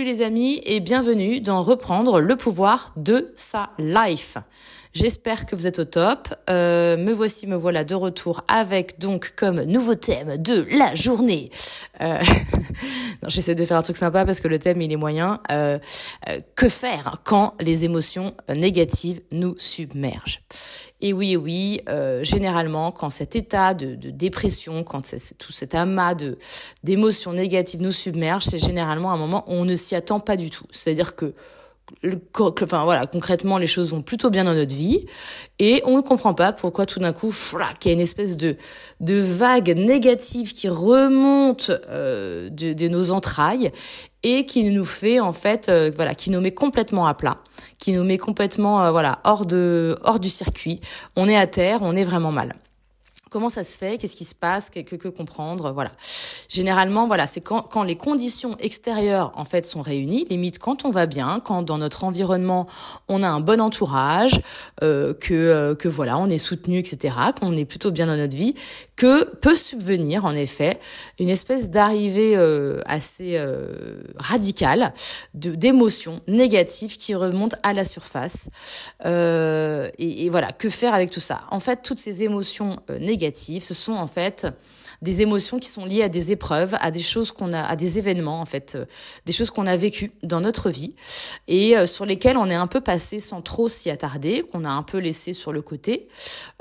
Salut les amis et bienvenue dans Reprendre le pouvoir de sa life. J'espère que vous êtes au top. Me voilà de retour avec donc comme nouveau thème de la journée. Non, j'essaie de faire un truc sympa parce que le thème il est moyen. Que faire quand les émotions négatives nous submergent? Et oui, généralement quand cet état de dépression, quand tout cet amas d'émotions négatives nous submerge, c'est généralement un moment où on ne s'y attend pas du tout. C'est-à-dire que concrètement, les choses vont plutôt bien dans notre vie et on ne comprend pas pourquoi tout d'un coup, il y a une espèce de vague négative qui remonte de nos entrailles et qui nous fait qui nous met complètement à plat, qui nous met complètement hors du circuit. On est à terre, on est vraiment mal. Comment ça se fait? Qu'est-ce qui se passe? Que comprendre? Voilà. Généralement, c'est quand les conditions extérieures sont réunies, limite quand on va bien, quand dans notre environnement on a un bon entourage, que on est soutenu, etc., qu'on est plutôt bien dans notre vie, que peut subvenir en effet une espèce d'arrivée assez radicale d'émotions négatives qui remontent à la surface. Que faire avec tout ça? En fait, toutes ces émotions négatives, ce sont des émotions qui sont liées à des épreuves, à des choses à des événements des choses qu'on a vécues dans notre vie et sur lesquelles on est un peu passé sans trop s'y attarder, qu'on a un peu laissé sur le côté,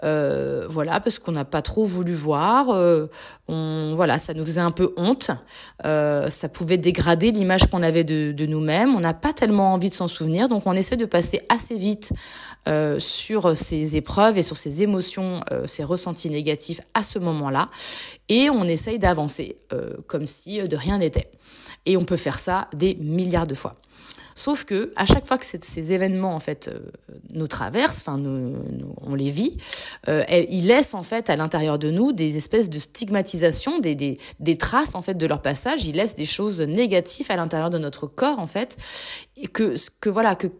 parce qu'on n'a pas trop voulu voir, ça nous faisait un peu honte, ça pouvait dégrader l'image qu'on avait de nous-mêmes, on n'a pas tellement envie de s'en souvenir, donc on essaie de passer assez vite sur ces épreuves et sur ces émotions, ces ressentis négatifs à ce moment-là. Et on essaye d'avancer comme si de rien n'était. Et on peut faire ça des milliards de fois. Sauf que à chaque fois que ces événements nous traversent, on les vit, ils laissent à l'intérieur de nous des espèces de stigmatisation, des traces de leur passage. Ils laissent des choses négatives à l'intérieur de notre corps et que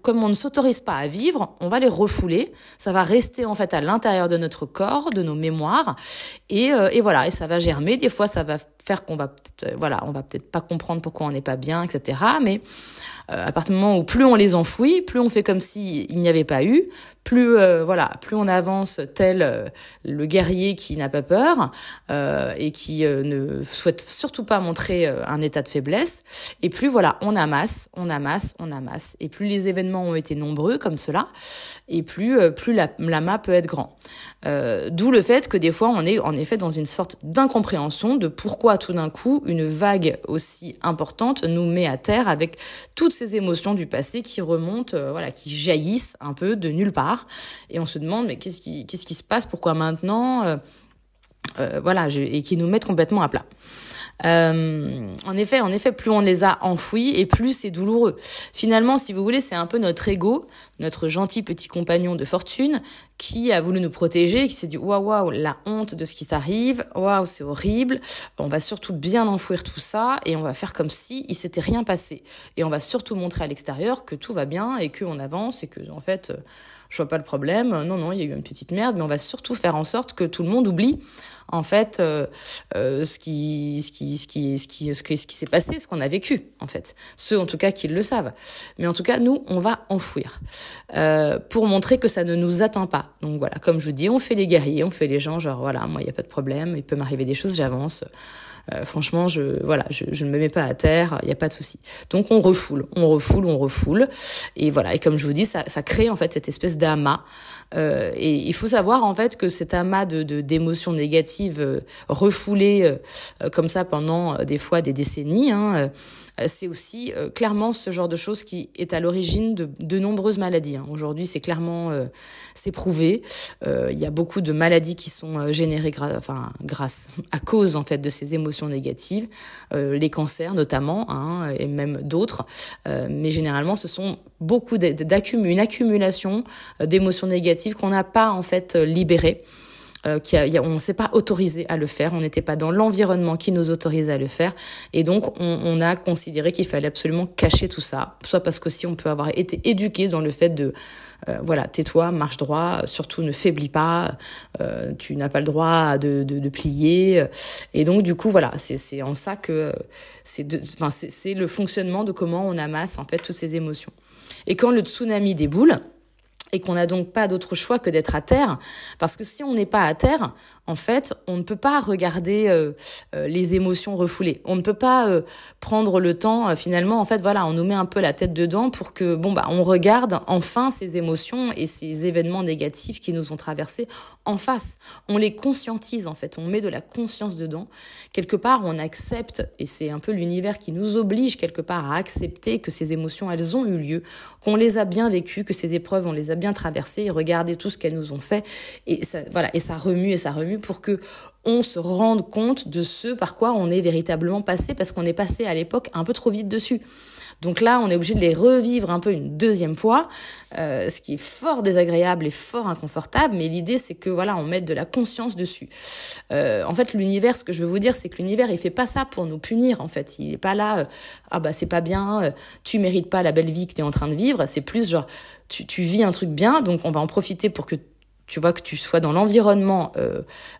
comme on ne s'autorise pas à vivre, on va les refouler. Ça va rester à l'intérieur de notre corps, de nos mémoires et ça va germer. Des fois, ça va faire qu'on va peut-être pas comprendre pourquoi on n'est pas bien, etc. Mais à partir du moment où plus on les enfouit, plus on fait comme si il n'y avait pas eu, plus on avance tel le guerrier qui n'a pas peur et qui ne souhaite surtout pas montrer un état de faiblesse, et plus on amasse, et plus les événements ont été nombreux comme cela, et plus l'amas peut être grand. D'où le fait que des fois on est en effet dans une sorte d'incompréhension de pourquoi tout d'un coup une vague aussi importante nous met à terre avec toutes ces émotions du passé qui remontent, qui jaillissent un peu de nulle part, et on se demande mais qu'est-ce qui se passe, pourquoi maintenant, et qui nous mettent complètement à plat. En effet, plus on les a enfouis et plus c'est douloureux. Finalement, si vous voulez, c'est un peu notre ego, notre gentil petit compagnon de fortune qui a voulu nous protéger, qui s'est dit waouh, la honte de ce qui t'arrive, waouh, c'est horrible. On va surtout bien enfouir tout ça et on va faire comme si il s'était rien passé, et on va surtout montrer à l'extérieur que tout va bien et que on avance et que je vois pas le problème. Non, il y a eu une petite merde, mais on va surtout faire en sorte que tout le monde oublie ce qui s'est passé, ce qu'on a vécu ceux en tout cas qui le savent, mais en tout cas nous on va enfouir pour montrer que ça ne nous attend pas. Donc comme je vous dis, on fait les guerriers, on fait les gens moi il y a pas de problème, il peut m'arriver des choses, j'avance, franchement je ne me mets pas à terre, il n'y a pas de souci. Donc on refoule et comme je vous dis, ça crée cette espèce d'amas. Et il faut savoir que cet amas d'émotions négatives refoulées comme ça pendant des fois des décennies, c'est aussi clairement ce genre de choses qui est à l'origine de nombreuses maladies. Aujourd'hui, c'est clairement prouvé. Il y a beaucoup de maladies qui sont générées à cause de ces émotions négatives, les cancers notamment, et même d'autres. Mais généralement, ce sont beaucoup une accumulation d'émotions négatives qu'on n'a pas libéré on ne s'est pas autorisé à le faire, on n'était pas dans l'environnement qui nous autorisait à le faire, et donc on a considéré qu'il fallait absolument cacher tout ça, soit parce que si on peut avoir été éduqué dans le fait de voilà, tais-toi, marche droit, surtout ne faiblis pas, tu n'as pas le droit de plier, et donc du coup voilà, c'est en ça que c'est le fonctionnement de comment on amasse en fait toutes ces émotions. Et quand le tsunami déboule, et qu'on n'a donc pas d'autre choix que d'être à terre, parce que si on n'est pas à terre, en fait, on ne peut pas regarder les émotions refoulées. On ne peut pas prendre le temps, finalement, en fait, voilà, on nous met un peu la tête dedans pour que, bon, bah, on regarde enfin ces émotions et ces événements négatifs qui nous ont traversés en face. On les conscientise, en fait, on met de la conscience dedans. Quelque part, on accepte, et c'est un peu l'univers qui nous oblige, quelque part, à accepter que ces émotions, elles ont eu lieu, qu'on les a bien vécues, que ces épreuves, on les a bien traversé et regarder tout ce qu'elles nous ont fait, et ça, voilà, et ça remue pour que on se rende compte de ce par quoi on est véritablement passé, parce qu'on est passé à l'époque un peu trop vite dessus. Donc là, on est obligé de les revivre un peu une deuxième fois, ce qui est fort désagréable et fort inconfortable, mais l'idée, c'est que voilà, on mette de la conscience dessus. En fait, l'univers, ce que je veux vous dire, c'est que l'univers, il fait pas ça pour nous punir, en fait. Il est pas là, ah bah c'est pas bien, tu mérites pas la belle vie que t'es en train de vivre. C'est plus genre, tu vis un truc bien, donc on va en profiter pour que tu vois, que tu sois dans l'environnement,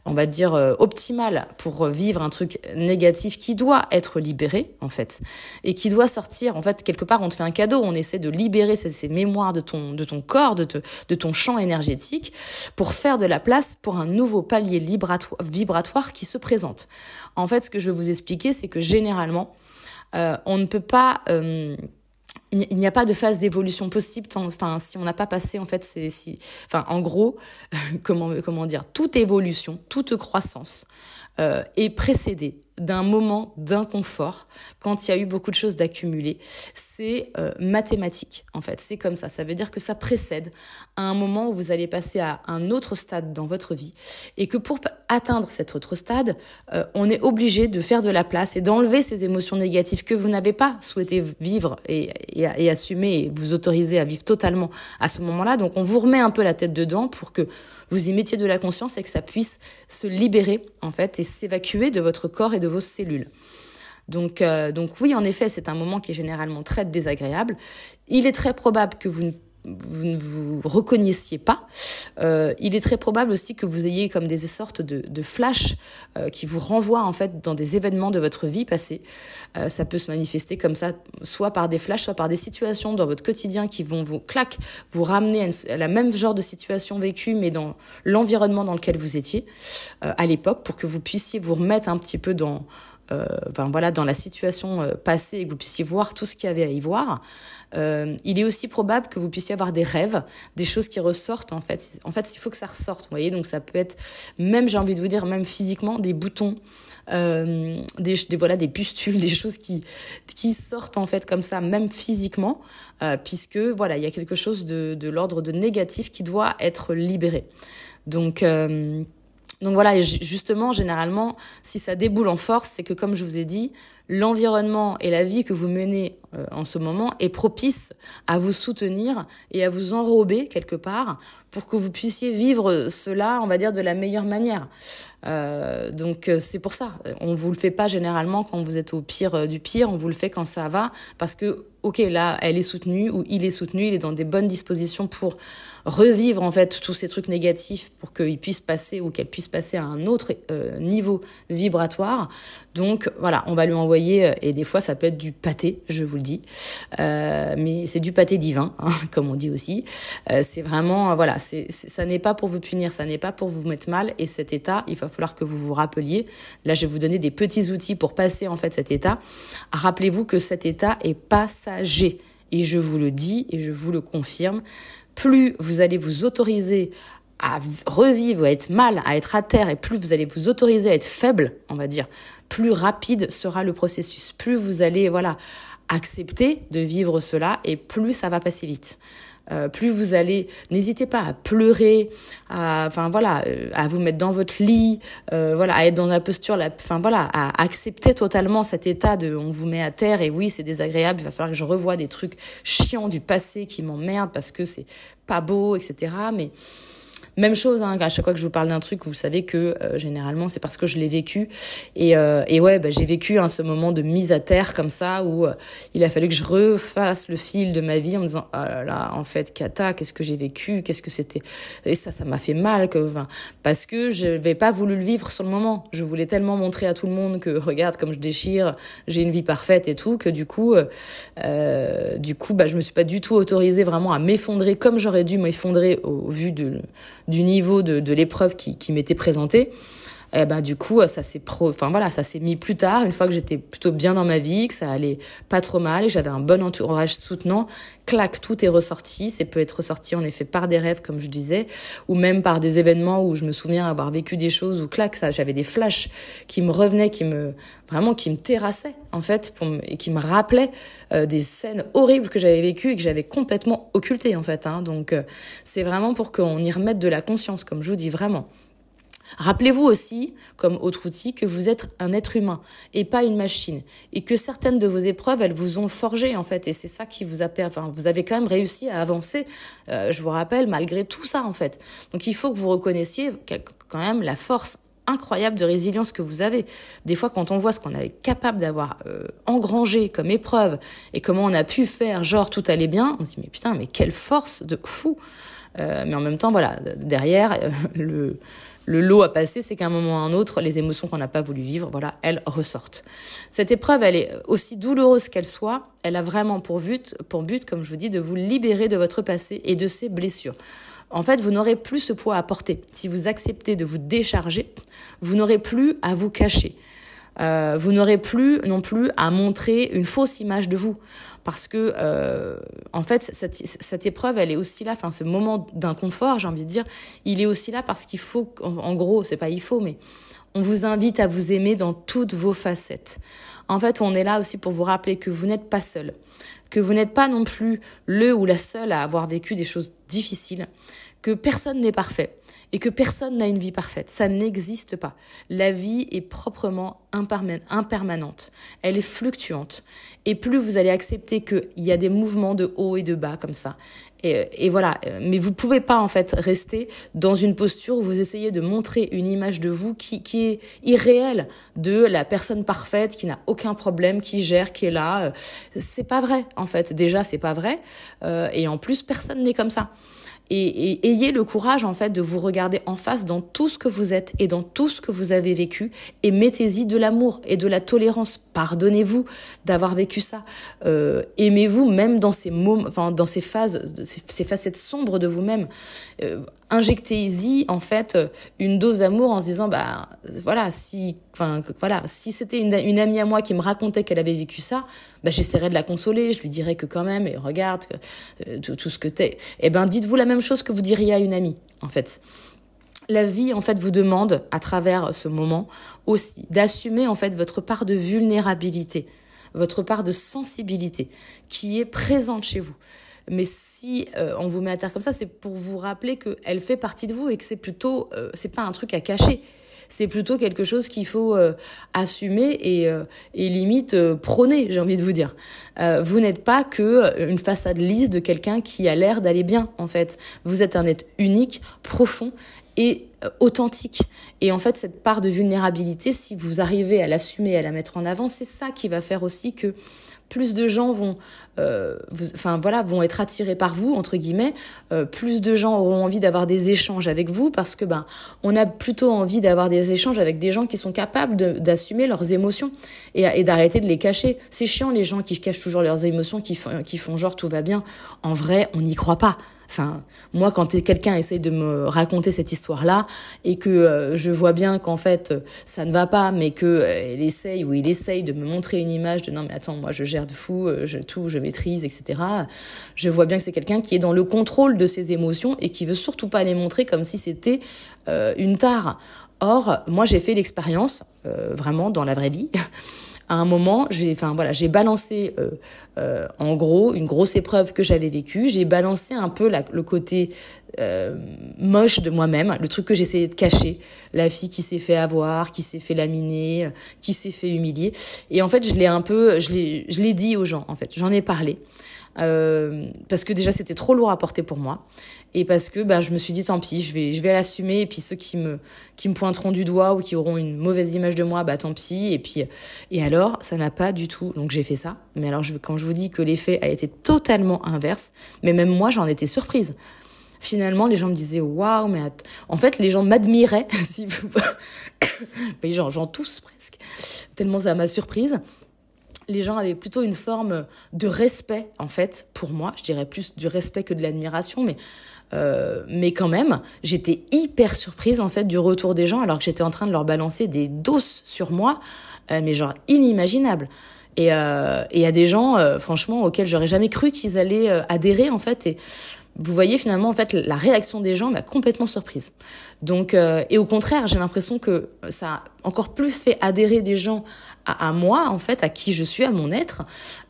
on va dire, optimal pour vivre un truc négatif qui doit être libéré, en fait, et qui doit sortir. En fait, quelque part, on te fait un cadeau, on essaie de libérer ces mémoires de ton corps, de ton champ énergétique, pour faire de la place pour un nouveau palier vibratoire qui se présente. En fait, ce que je vais vous expliquer, c'est que généralement, on ne peut pas... il n'y a pas de phase d'évolution possible si on n'a pas passé, en fait, en gros, comment dire, toute évolution, toute croissance est précédée d'un moment d'inconfort quand il y a eu beaucoup de choses d'accumuler. C'est mathématique, en fait. C'est comme ça. Ça veut dire que ça précède à un moment où vous allez passer à un autre stade dans votre vie, et que pour atteindre cet autre stade, on est obligé de faire de la place et d'enlever ces émotions négatives que vous n'avez pas souhaité vivre et assumer et vous autoriser à vivre totalement à ce moment-là. Donc, on vous remet un peu la tête dedans pour que vous y mettiez de la conscience et que ça puisse se libérer, en fait, et s'évacuer de votre corps et de vos cellules. Donc oui, en effet, c'est un moment qui est généralement très désagréable. Il est très probable que vous ne vous reconnaissiez pas. Il est très probable aussi que vous ayez comme des sortes de flashs qui vous renvoient, en fait, dans des événements de votre vie passée. Ça peut se manifester comme ça, soit par des flashs, soit par des situations dans votre quotidien qui vont vous ramener à la même genre de situation vécue, mais dans l'environnement dans lequel vous étiez à l'époque, pour que vous puissiez vous remettre un petit peu dans la situation passée, et que vous puissiez voir tout ce qu'il y avait à y voir. Il est aussi probable que vous puissiez avoir des rêves, des choses qui ressortent, en fait. En fait, il faut que ça ressorte, vous voyez. Donc, ça peut être, même, j'ai envie de vous dire, même physiquement, des boutons, des pustules, des choses qui sortent, en fait, comme ça, même physiquement, puisque, voilà, il y a quelque chose de l'ordre de négatif qui doit être libéré. Donc voilà, et justement, généralement, si ça déboule en force, c'est que, comme je vous ai dit, l'environnement et la vie que vous menez en ce moment est propice à vous soutenir et à vous enrober quelque part pour que vous puissiez vivre cela, on va dire, de la meilleure manière. Donc c'est pour ça, on vous le fait pas généralement quand vous êtes au pire du pire, on vous le fait quand ça va, parce que ok, là elle est soutenue ou il est soutenu, il est dans des bonnes dispositions pour revivre, en fait, tous ces trucs négatifs pour qu'il puisse passer ou qu'elle puisse passer à un autre niveau vibratoire. Donc voilà, on va lui envoyer, et des fois ça peut être du pâté, je vous le dis, mais c'est du pâté divin, hein, comme on dit aussi. C'est vraiment, voilà, ça n'est pas pour vous punir, ça n'est pas pour vous mettre mal, et cet état, il va falloir que vous vous rappeliez. Là, je vais vous donner des petits outils pour passer, en fait, cet état. Rappelez-vous que cet état est passager. Et je vous le dis et je vous le confirme, plus vous allez vous autoriser à revivre, à être mal, à être à terre, et plus vous allez vous autoriser à être faible, on va dire, plus rapide sera le processus. Plus vous allez, voilà, accepter de vivre cela, et plus ça va passer vite. Plus vous allez, n'hésitez pas à pleurer, à vous mettre dans votre lit, à être dans la posture, à accepter totalement cet état de, on vous met à terre, et oui, c'est désagréable, il va falloir que je revoie des trucs chiants du passé qui m'emmerdent parce que c'est pas beau, etc. Mais Même chose, hein, à chaque fois que je vous parle d'un truc, vous savez que généralement c'est parce que je l'ai vécu. Et ouais, bah, j'ai vécu ce moment de mise à terre comme ça où il a fallu que je refasse le fil de ma vie en me disant « Ah là là, en fait, cata, qu'est-ce que j'ai vécu ? Qu'est-ce que c'était ?» Et ça m'a fait mal parce que je n'avais pas voulu le vivre sur le moment. Je voulais tellement montrer à tout le monde que « Regarde comme je déchire, j'ai une vie parfaite et tout » que du coup bah, je me suis pas du tout autorisée vraiment à m'effondrer comme j'aurais dû m'effondrer au vu du niveau de l'épreuve qui m'était présentée. Et ben du coup ça s'est mis plus tard, une fois que j'étais plutôt bien dans ma vie, que ça allait pas trop mal et que j'avais un bon entourage soutenant. Clac, tout est ressorti. Ça peut être ressorti en effet par des rêves, comme je disais, ou même par des événements où je me souviens avoir vécu des choses où clac, ça, j'avais des flashs qui me revenaient, qui me terrassaient en fait, et qui me rappelaient des scènes horribles que j'avais vécues et que j'avais complètement occultées en fait. Donc c'est vraiment pour qu'on y remette de la conscience, comme je vous dis vraiment. Rappelez-vous aussi, comme autre outil, que vous êtes un être humain et pas une machine, et que certaines de vos épreuves, elles vous ont forgé en fait, et c'est ça qui vous a permis. Enfin, vous avez quand même réussi à avancer. Je vous rappelle, malgré tout ça en fait. Donc il faut que vous reconnaissiez quand même la force incroyable de résilience que vous avez. Des fois, quand on voit ce qu'on est capable d'avoir engrangé comme épreuve et comment on a pu faire, genre tout allait bien, on se dit mais putain, mais quelle force de fou. Mais en même temps, voilà, derrière le lot à passer, c'est qu'à un moment ou à un autre, les émotions qu'on n'a pas voulu vivre, voilà, elles ressortent. Cette épreuve, elle est aussi douloureuse qu'elle soit, elle a vraiment pour but, comme je vous dis, de vous libérer de votre passé et de ses blessures. En fait, vous n'aurez plus ce poids à porter. Si vous acceptez de vous décharger, vous n'aurez plus à vous cacher. Vous n'aurez plus non plus à montrer une fausse image de vous. Parce que, en fait, cette épreuve, elle est aussi là. Enfin, ce moment d'inconfort, j'ai envie de dire, il est aussi là parce qu'il faut, en gros, c'est pas il faut, mais on vous invite à vous aimer dans toutes vos facettes. En fait, on est là aussi pour vous rappeler que vous n'êtes pas seul, que vous n'êtes pas non plus le ou la seule à avoir vécu des choses difficiles, que personne n'est parfait. Et que personne n'a une vie parfaite, ça n'existe pas. La vie est proprement impermanente, elle est fluctuante. Et plus vous allez accepter qu'il y a des mouvements de haut et de bas comme ça, et voilà. Mais vous pouvez pas en fait rester dans une posture où vous essayez de montrer une image de vous qui est irréelle, de la personne parfaite qui n'a aucun problème, qui gère, qui est là. C'est pas vrai en fait. Déjà c'est pas vrai, et en plus personne n'est comme ça. Et ayez le courage en fait de vous regarder en face dans tout ce que vous êtes et dans tout ce que vous avez vécu, et mettez-y de l'amour et de la tolérance. Pardonnez-vous d'avoir vécu ça. Aimez-vous même dans ces moments, enfin dans ces phases, ces facettes sombres de vous-même. Injectez-y en fait une dose d'amour en se disant bah voilà, si c'était une amie à moi qui me racontait qu'elle avait vécu ça, bah j'essaierais de la consoler, je lui dirais que quand même, et regarde tout ce que t'es. Eh ben dites-vous la même chose que vous diriez à une amie en fait. La vie en fait vous demande à travers ce moment aussi d'assumer en fait votre part de vulnérabilité, votre part de sensibilité qui est présente chez vous. Mais si on vous met à terre comme ça, c'est pour vous rappeler que elle fait partie de vous et que c'est plutôt c'est pas un truc à cacher. C'est plutôt quelque chose qu'il faut assumer et limite prôner, j'ai envie de vous dire. Vous n'êtes pas que une façade lisse de quelqu'un qui a l'air d'aller bien, en fait. Vous êtes un être unique, profond et authentique. Et en fait, cette part de vulnérabilité, si vous arrivez à l'assumer, à la mettre en avant, c'est ça qui va faire aussi que plus de gens vont être attirés par vous, entre guillemets. Plus de gens auront envie d'avoir des échanges avec vous parce que on a plutôt envie d'avoir des échanges avec des gens qui sont capables d'assumer leurs émotions et d'arrêter de les cacher. C'est chiant les gens qui cachent toujours leurs émotions, qui font genre tout va bien. En vrai, on n'y croit pas. Enfin, moi, quand quelqu'un essaye de me raconter cette histoire-là et que je vois bien qu'en fait, ça ne va pas, mais que il essaye de me montrer une image de « Non, mais attends, moi, je gère de fou, je maîtrise, etc. » Je vois bien que c'est quelqu'un qui est dans le contrôle de ses émotions et qui veut surtout pas les montrer comme si c'était une tare. Or, moi, j'ai fait l'expérience, vraiment, dans la vraie vie. À un moment, j'ai balancé en gros une grosse épreuve que j'avais vécue. J'ai balancé un peu le côté moche de moi-même, le truc que j'essayais de cacher, la fille qui s'est fait avoir, qui s'est fait laminer, qui s'est fait humilier. Et en fait, je l'ai dit aux gens. En fait, j'en ai parlé. parce que déjà c'était trop lourd à porter pour moi et parce que je me suis dit tant pis, je vais l'assumer, et puis ceux qui me pointeront du doigt ou qui auront une mauvaise image de moi, tant pis, et alors ça n'a pas du tout, donc j'ai fait ça. Mais alors quand je vous dis que l'effet a été totalement inverse, mais même moi j'en étais surprise. Finalement, les gens me disaient « Waouh, mais... » En fait, les gens m'admiraient, si vous... J'en tousse presque, tellement ça m'a surprise. Les gens avaient plutôt une forme de respect, en fait, pour moi. Je dirais plus du respect que de l'admiration, mais quand même, j'étais hyper surprise, en fait, du retour des gens, alors que j'étais en train de leur balancer des doses sur moi, mais inimaginable. Et à des gens, franchement, auxquels j'aurais jamais cru qu'ils allaient adhérer, en fait, et... Vous voyez, finalement, en fait, la réaction des gens m'a complètement surprise. Donc, et au contraire, j'ai l'impression que ça a encore plus fait adhérer des gens à moi, en fait, à qui je suis, à mon être,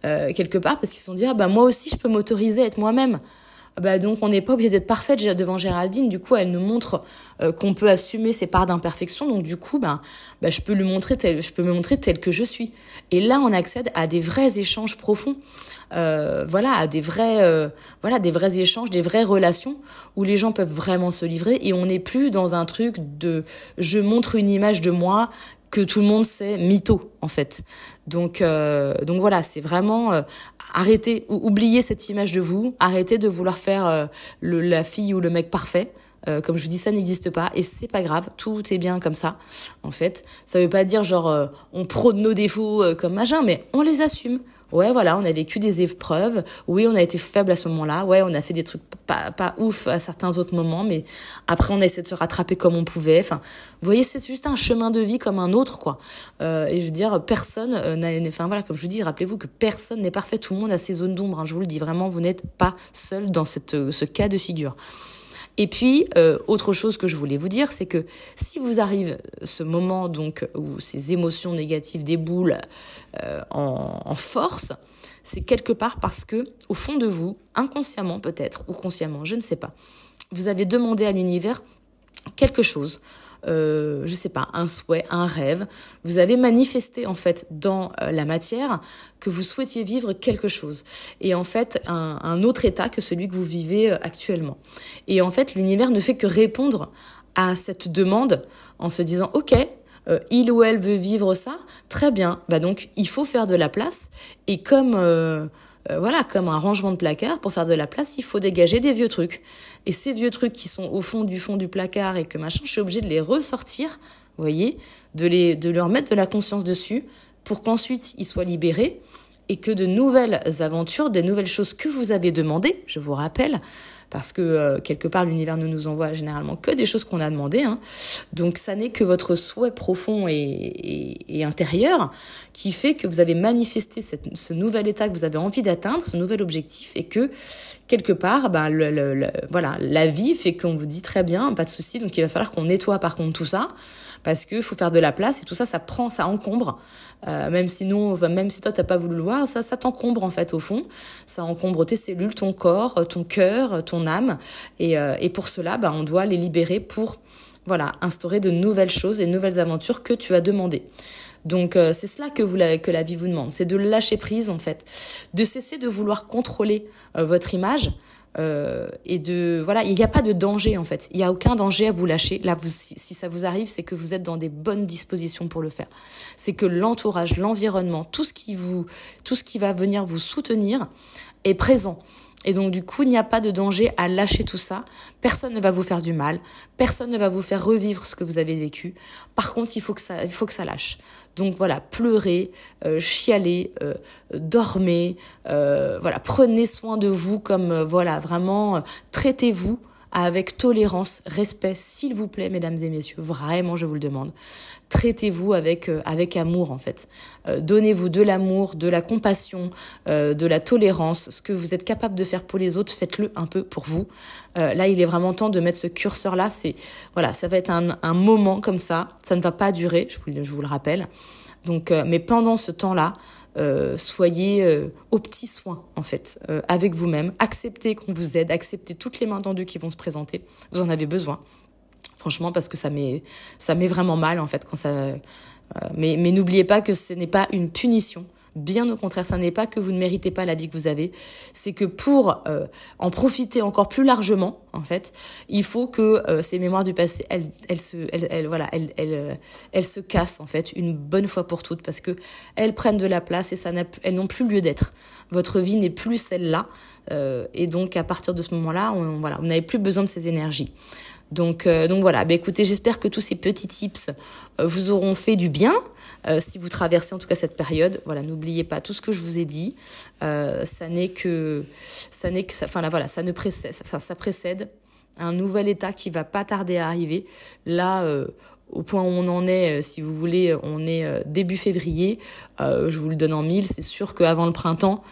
quelque part, parce qu'ils se sont dit « Ah, moi aussi, je peux m'autoriser à être moi-même. » Donc, on n'est pas obligé d'être parfaite devant Géraldine. Du coup, elle nous montre qu'on peut assumer ses parts d'imperfection. Donc, du coup, je peux me montrer telle que je suis. Et là, on accède à des vrais échanges profonds. À des vrais échanges, des vraies relations où les gens peuvent vraiment se livrer, et on n'est plus dans un truc de je montre une image de moi que tout le monde sait mytho, en fait. Donc voilà, c'est vraiment arrêtez, oubliez cette image de vous, arrêtez de vouloir faire la fille ou le mec parfait. Comme je vous dis, ça n'existe pas et c'est pas grave, tout est bien comme ça, en fait. Ça veut pas dire on prône nos défauts comme machin, mais on les assume. Ouais, voilà, on a vécu des épreuves. Oui, on a été faible à ce moment-là. Ouais, on a fait des trucs pas ouf à certains autres moments, mais après, on a essayé de se rattraper comme on pouvait. Enfin, vous voyez, c'est juste un chemin de vie comme un autre, quoi. Et je veux dire, personne comme je vous dis, rappelez-vous que personne n'est parfait. Tout le monde a ses zones d'ombre, hein. Je vous le dis vraiment, vous n'êtes pas seul dans ce cas de figure. Et puis, autre chose que je voulais vous dire, c'est que si vous arrive ce moment donc où ces émotions négatives déboulent en force, c'est quelque part parce que, au fond de vous, inconsciemment peut-être, ou consciemment, je ne sais pas, vous avez demandé à l'univers quelque chose, je ne sais pas, un souhait, un rêve. Vous avez manifesté en fait dans la matière que vous souhaitiez vivre quelque chose, et en fait un autre état que celui que vous vivez actuellement. Et en fait, l'univers ne fait que répondre à cette demande en se disant « Ok, il ou elle veut vivre ça, très bien, donc il faut faire de la place ». Et comme... comme un rangement de placard, pour faire de la place, il faut dégager des vieux trucs. Et ces vieux trucs qui sont au fond du placard et que machin, je suis obligée de les ressortir, vous voyez, de leur mettre de la conscience dessus pour qu'ensuite ils soient libérés et que de nouvelles aventures, des nouvelles choses que vous avez demandées, je vous rappelle, parce que quelque part l'univers ne nous envoie généralement que des choses qu'on a demandées, hein. Donc ça n'est que votre souhait profond et intérieur qui fait que vous avez manifesté ce nouvel état que vous avez envie d'atteindre, ce nouvel objectif, et que quelque part la vie fait qu'on vous dit très bien, pas de souci, donc il va falloir qu'on nettoie par contre tout ça, parce que faut faire de la place, et tout ça, ça encombre, même si toi t'as pas voulu le voir, ça t'encombre en fait au fond, ça encombre tes cellules, ton corps, ton cœur, ton âme, et pour cela, on doit les libérer pour instaurer de nouvelles choses et de nouvelles aventures que tu as demandées. Donc c'est cela que la vie vous demande, c'est de lâcher prise en fait, de cesser de vouloir contrôler votre image. Il n'y a pas de danger en fait, il n'y a aucun danger à vous lâcher là, si ça vous arrive, c'est que vous êtes dans des bonnes dispositions pour le faire, c'est que l'entourage, l'environnement, tout ce qui va venir vous soutenir est présent, et donc du coup il n'y a pas de danger à lâcher tout ça. Personne ne va vous faire du mal, personne ne va vous faire revivre ce que vous avez vécu. Par contre, il faut que ça lâche. Donc voilà, pleurez, chialez, dormez, prenez soin de vous comme traitez-vous avec tolérance, respect, s'il vous plaît, mesdames et messieurs, vraiment, je vous le demande. Traitez-vous avec amour, en fait. Donnez-vous de l'amour, de la compassion, de la tolérance. Ce que vous êtes capable de faire pour les autres, faites-le un peu pour vous. Là, il est vraiment temps de mettre ce curseur-là. Ça va être un moment comme ça. Ça ne va pas durer, je vous le rappelle. Donc, mais pendant ce temps-là, soyez aux petits soins, en fait, avec vous-même. Acceptez qu'on vous aide, acceptez toutes les mains tendues qui vont se présenter. Vous en avez besoin, franchement, parce que ça met vraiment mal, en fait, quand ça... Mais n'oubliez pas que ce n'est pas une punition. Bien au contraire, ça n'est pas que vous ne méritez pas la vie que vous avez, c'est que pour en profiter encore plus largement, en fait, il faut que ces mémoires du passé, elles se cassent en fait une bonne fois pour toutes, parce que elles prennent de la place et elles n'ont plus lieu d'être. Votre vie n'est plus celle-là, et donc à partir de ce moment-là, on n'avait plus besoin de ces énergies. Donc voilà, écoutez, j'espère que tous ces petits tips vous auront fait du bien, si vous traversez en tout cas cette période. Voilà, n'oubliez pas tout ce que je vous ai dit, ça précède un nouvel état qui va pas tarder à arriver. Là, au point où on en est, si vous voulez, on est début février, je vous le donne en 1000, c'est sûr qu'avant le printemps,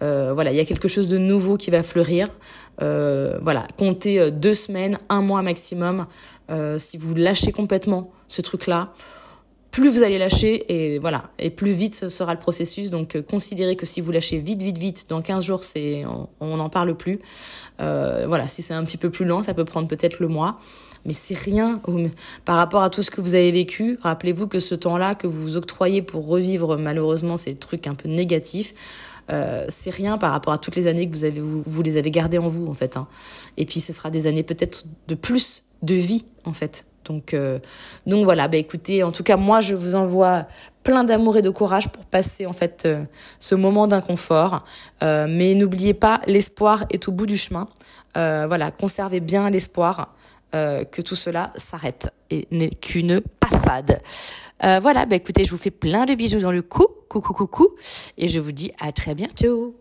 il y a quelque chose de nouveau qui va fleurir. Comptez 2 semaines, 1 mois maximum. Si vous lâchez complètement ce truc-là, plus vous allez lâcher et plus vite sera le processus. Donc, considérez que si vous lâchez vite, dans 15 jours, on n'en parle plus. Si c'est un petit peu plus lent, ça peut prendre peut-être le mois. Mais c'est rien par rapport à tout ce que vous avez vécu. Rappelez-vous que ce temps-là que vous vous octroyez pour revivre, malheureusement, ces trucs un peu négatifs, c'est rien par rapport à toutes les années que vous les avez gardées en vous, en fait, hein. Et puis ce sera des années peut-être de plus de vie, en fait. Donc voilà, écoutez, en tout cas moi je vous envoie plein d'amour et de courage pour passer en fait ce moment d'inconfort, mais n'oubliez pas, l'espoir est au bout du chemin. Conservez bien l'espoir que tout cela s'arrête et n'est qu'une passade. Écoutez, je vous fais plein de bisous dans le cou, et je vous dis à très bientôt.